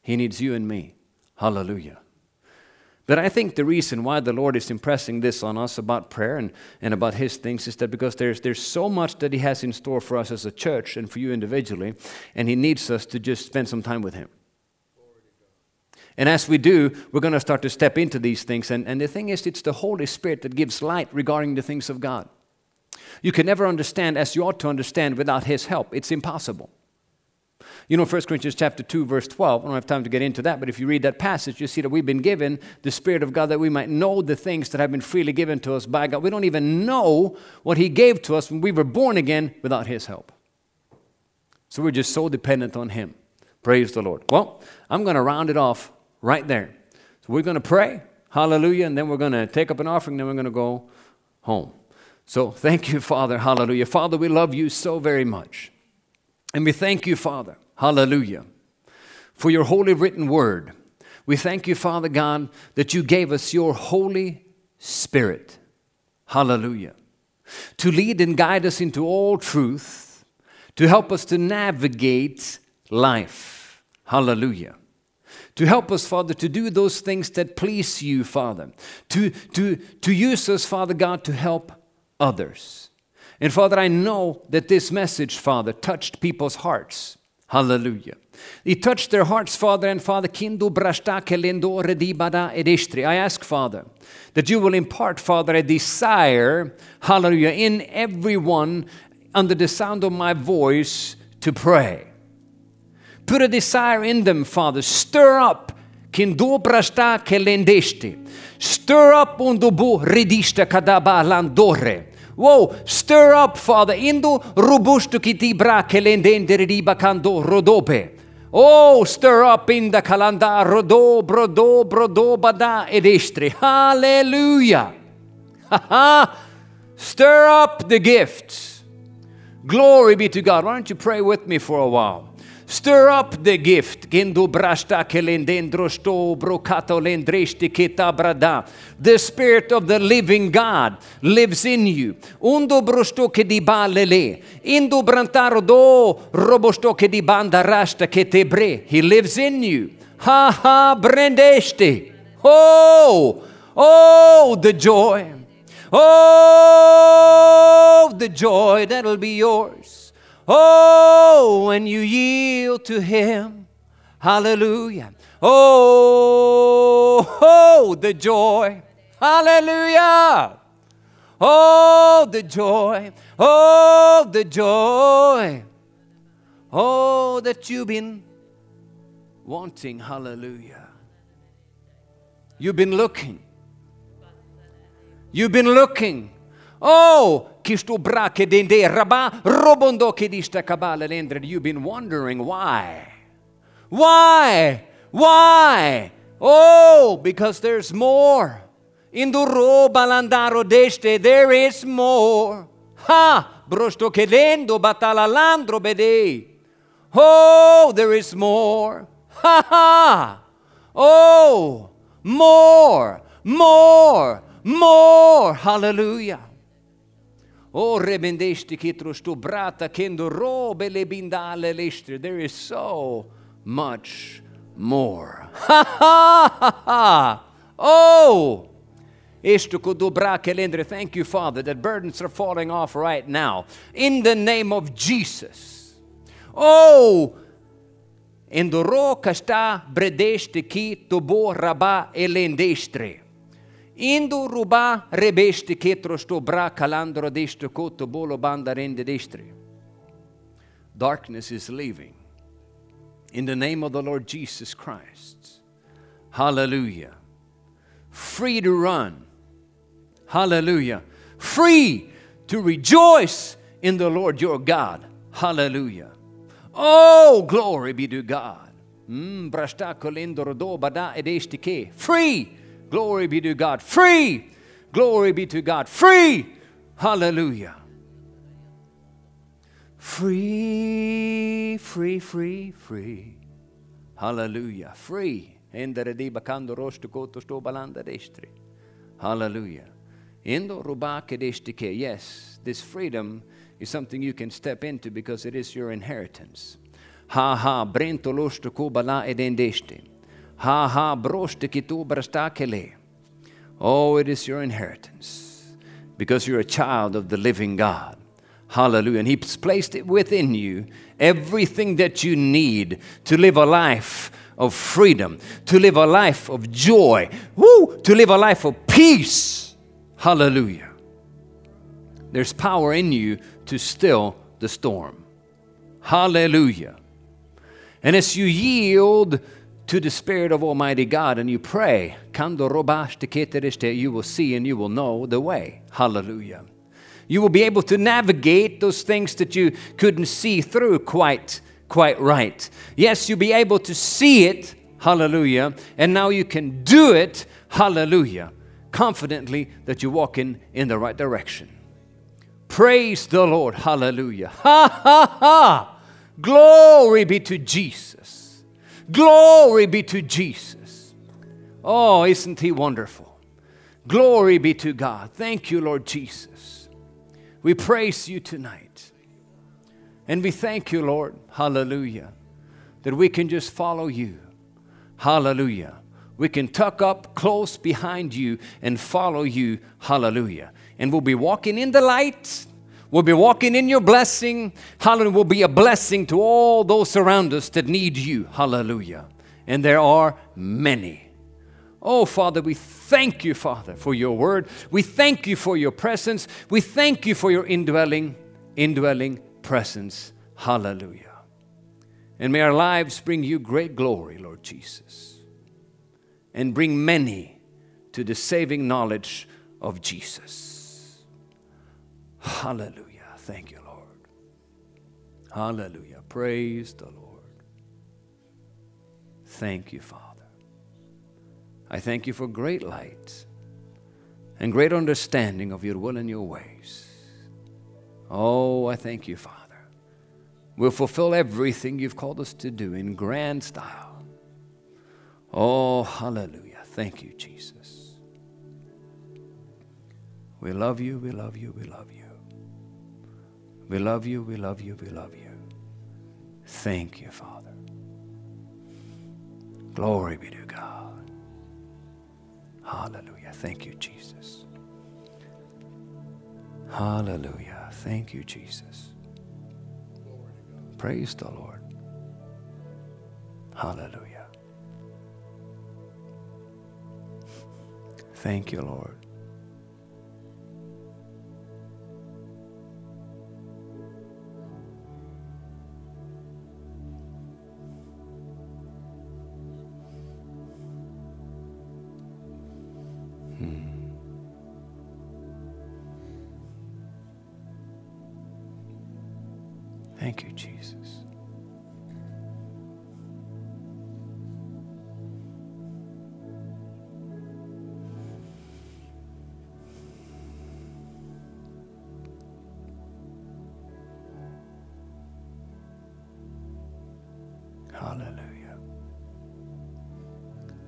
He needs you and me. Hallelujah. But I think the reason why the Lord is impressing this on us about prayer and, and about His things is that because there's, there's so much that He has in store for us as a church and for you individually, and He needs us to just spend some time with Him. And as we do, we're going to start to step into these things. And, and the thing is, it's the Holy Spirit that gives light regarding the things of God. You can never understand as you ought to understand without His help. It's impossible. You know, First Corinthians chapter two, verse twelve, I don't have time to get into that, but if you read that passage, you see that we've been given the Spirit of God that we might know the things that have been freely given to us by God. We don't even know what He gave to us when we were born again without His help. So we're just so dependent on Him. Praise the Lord. Well, I'm going to round it off right there. So we're going to pray, hallelujah, and then we're going to take up an offering, then we're going to go home. So thank you, Father, hallelujah. Father, we love you so very much. And we thank you, Father, hallelujah, for your holy written word. We thank you, Father God, that you gave us your Holy Spirit, hallelujah, to lead and guide us into all truth, to help us to navigate life, hallelujah, to help us, Father, to do those things that please you, Father, to, to, to use us, Father God, to help others. And Father, I know that this message, Father, touched people's hearts. Hallelujah. It touched their hearts, Father, and Father, I ask, Father, that you will impart, Father, a desire, hallelujah, in everyone under the sound of my voice to pray. Put a desire in them, Father. Stir up. Stir up undobo redista kadaba landore. Whoa, stir up, Father, indo robusto kitibra kelendende riba kando rodope. Oh, stir up in the kalanda rodo brodo brodo bada edestre. Hallelujah. Ha. Stir up the gifts. Glory be to God. Why don't you pray with me for a while? Stir up the gift. The Spirit of the living God lives in you. He lives in you. Ha ha brendeste. Oh, oh, the joy. Oh, the joy that will be yours. Oh, when you yield to Him, hallelujah. Oh, oh, the joy, hallelujah. Oh, the joy, oh, the joy. Oh, that you've been wanting, hallelujah. You've been looking. You've been looking. Oh, you've been wondering why. Why? Why? Oh, because there's more. There is more. Ha! Oh, there is more. Ha ha! Oh, more, more, more. Hallelujah. There is so much more. Ha ha ha! Oh! Thank you, Father, that burdens are falling off right now. In the name of Jesus. Oh! Indo ruba rebeste ketro sto bra calandro desto koto bolo banda rende destri. Darkness is leaving. In the name of the Lord Jesus Christ. Hallelujah. Free to run. Hallelujah. Free to rejoice in the Lord your God. Hallelujah. Oh, glory be to God. Free. Glory be to God. Free. Glory be to God. Free. Hallelujah. Free, free, free, free. Hallelujah. Free. Hallelujah. Yes, this freedom is something you can step into because it is your inheritance. Ha ha. Brento losto kobala edendeste. Ha ha broste kitu brastakele. Oh, it is your inheritance because you're a child of the living God. Hallelujah. And He's placed it within you, everything that you need to live a life of freedom, to live a life of joy, woo, to live a life of peace. Hallelujah. There's power in you to still the storm. Hallelujah. And as you yield to the Spirit of Almighty God and you pray, you will see and you will know the way. Hallelujah. You will be able to navigate those things that you couldn't see through quite, quite right. Yes, you'll be able to see it. Hallelujah. And now you can do it. Hallelujah. Confidently that you're walking in the right direction. Praise the Lord. Hallelujah. Ha, ha, ha. Glory be to Jesus. Glory be to Jesus. Oh, isn't He wonderful? Glory be to God. Thank you, Lord Jesus. We praise you tonight. And we thank you, Lord. Hallelujah. That we can just follow you. Hallelujah. We can tuck up close behind you and follow you. Hallelujah. And we'll be walking in the light. We'll be walking in your blessing. Hallelujah. We'll be a blessing to all those around us that need you. Hallelujah. And there are many. Oh, Father, we thank you, Father, for your word. We thank you for your presence. We thank you for your indwelling, indwelling presence. Hallelujah. And may our lives bring you great glory, Lord Jesus. And bring many to the saving knowledge of Jesus. Hallelujah. Thank you, Lord. Hallelujah. Praise the Lord. Thank you, Father. I thank you for great light and great understanding of your will and your ways. Oh, I thank you, Father. We'll fulfill everything you've called us to do in grand style. Oh, hallelujah. Thank you, Jesus. We love you, we love you, we love you. We love you, we love you, we love you. Thank you, Father. Glory be to God. Hallelujah. Thank you, Jesus. Hallelujah. Thank you, Jesus. Praise the Lord. Hallelujah. Thank you, Lord. Hmm. Thank you, Jesus.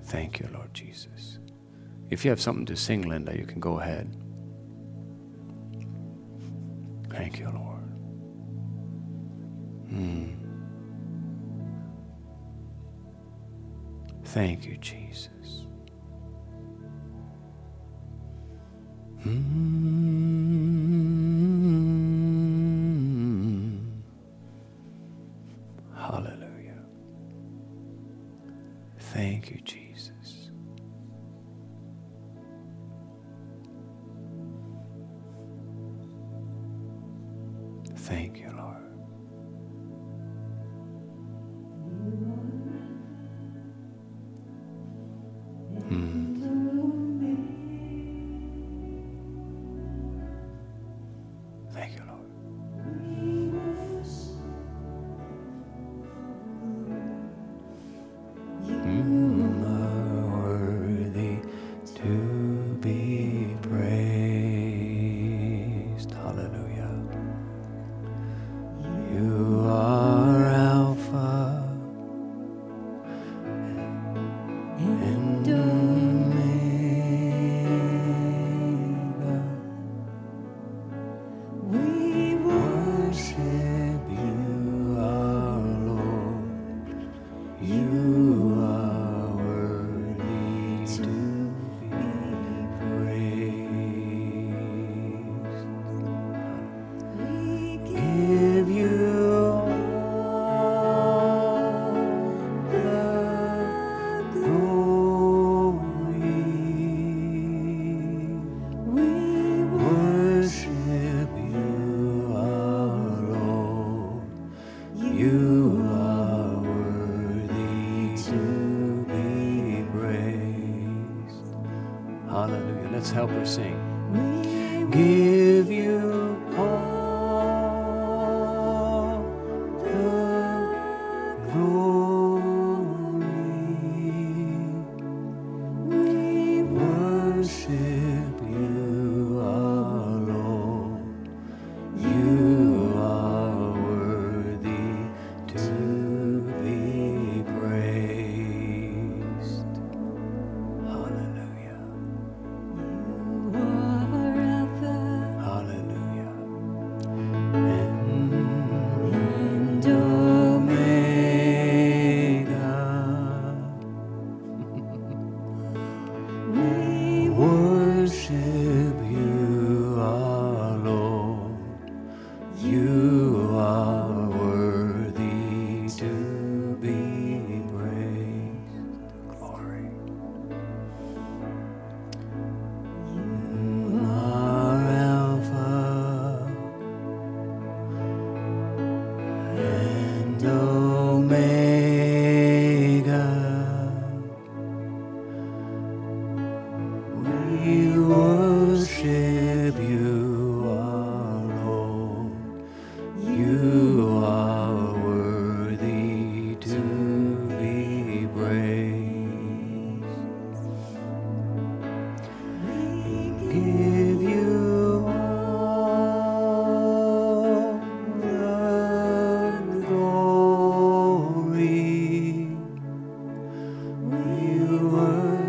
Thank you, Lord Jesus. If you have something to sing, Linda, you can go ahead. Thank you, Lord. Mm. Thank you, Jesus. Mm. Hallelujah. Thank you, Jesus. Thank you, Lord. Hmm. Thank you, Lord. Hmm. You are worthy. to be praised. Hallelujah. Let's help her sing. We give you all the glory. We worship you, our Lord. You are worthy to be praised. Hallelujah. You are Alpha. Hallelujah. And, and Omega. We worship you, our Lord. You are worthy to be praised. Glory. You are Alpha and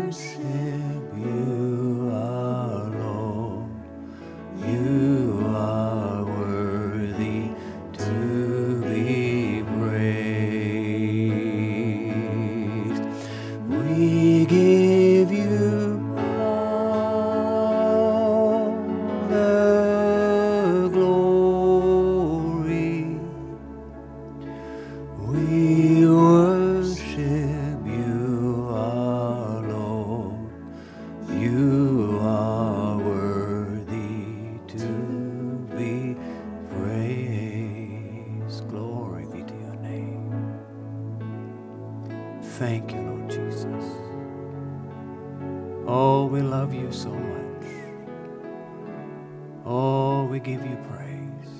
Omega. We worship you, our Lord. You are worthy to be praised. We give you all the glory. We worship you, our Lord. You are worthy to be praised. We give you all the glory. We worship you, our Lord. You are worthy to be praised. Glory be to your name. Thank you, Lord Jesus. Oh, we love you so much. Oh, we give you praise.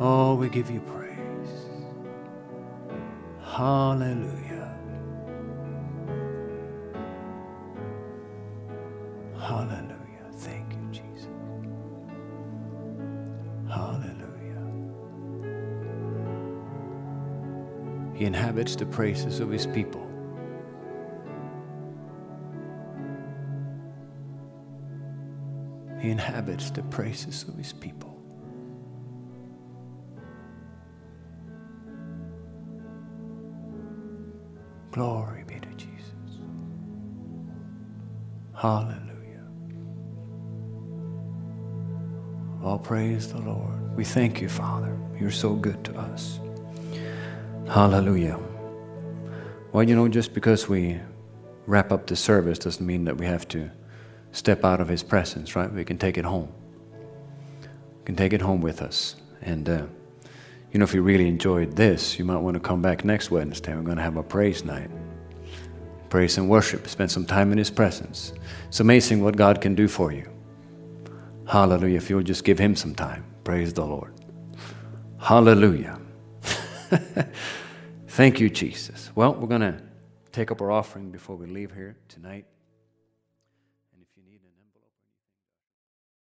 Oh, we give you praise. Hallelujah. Hallelujah. Thank you, Jesus. Hallelujah. He inhabits the praises of his people. He inhabits the praises of his people. Glory be to Jesus. Hallelujah. All praise the Lord. We thank you, Father. You're so good to us. Hallelujah. Well, you know, just because we wrap up the service doesn't mean that we have to step out of his presence, right? We can take it home. We can take it home with us. And, uh, you know, if you really enjoyed this, you might want to come back next Wednesday. We're going to have a praise night. Praise and worship. Spend some time in his presence. It's amazing what God can do for you. Hallelujah. If you'll just give him some time. Praise the Lord. Hallelujah. Thank you, Jesus. Well, we're going to take up our offering before we leave here tonight.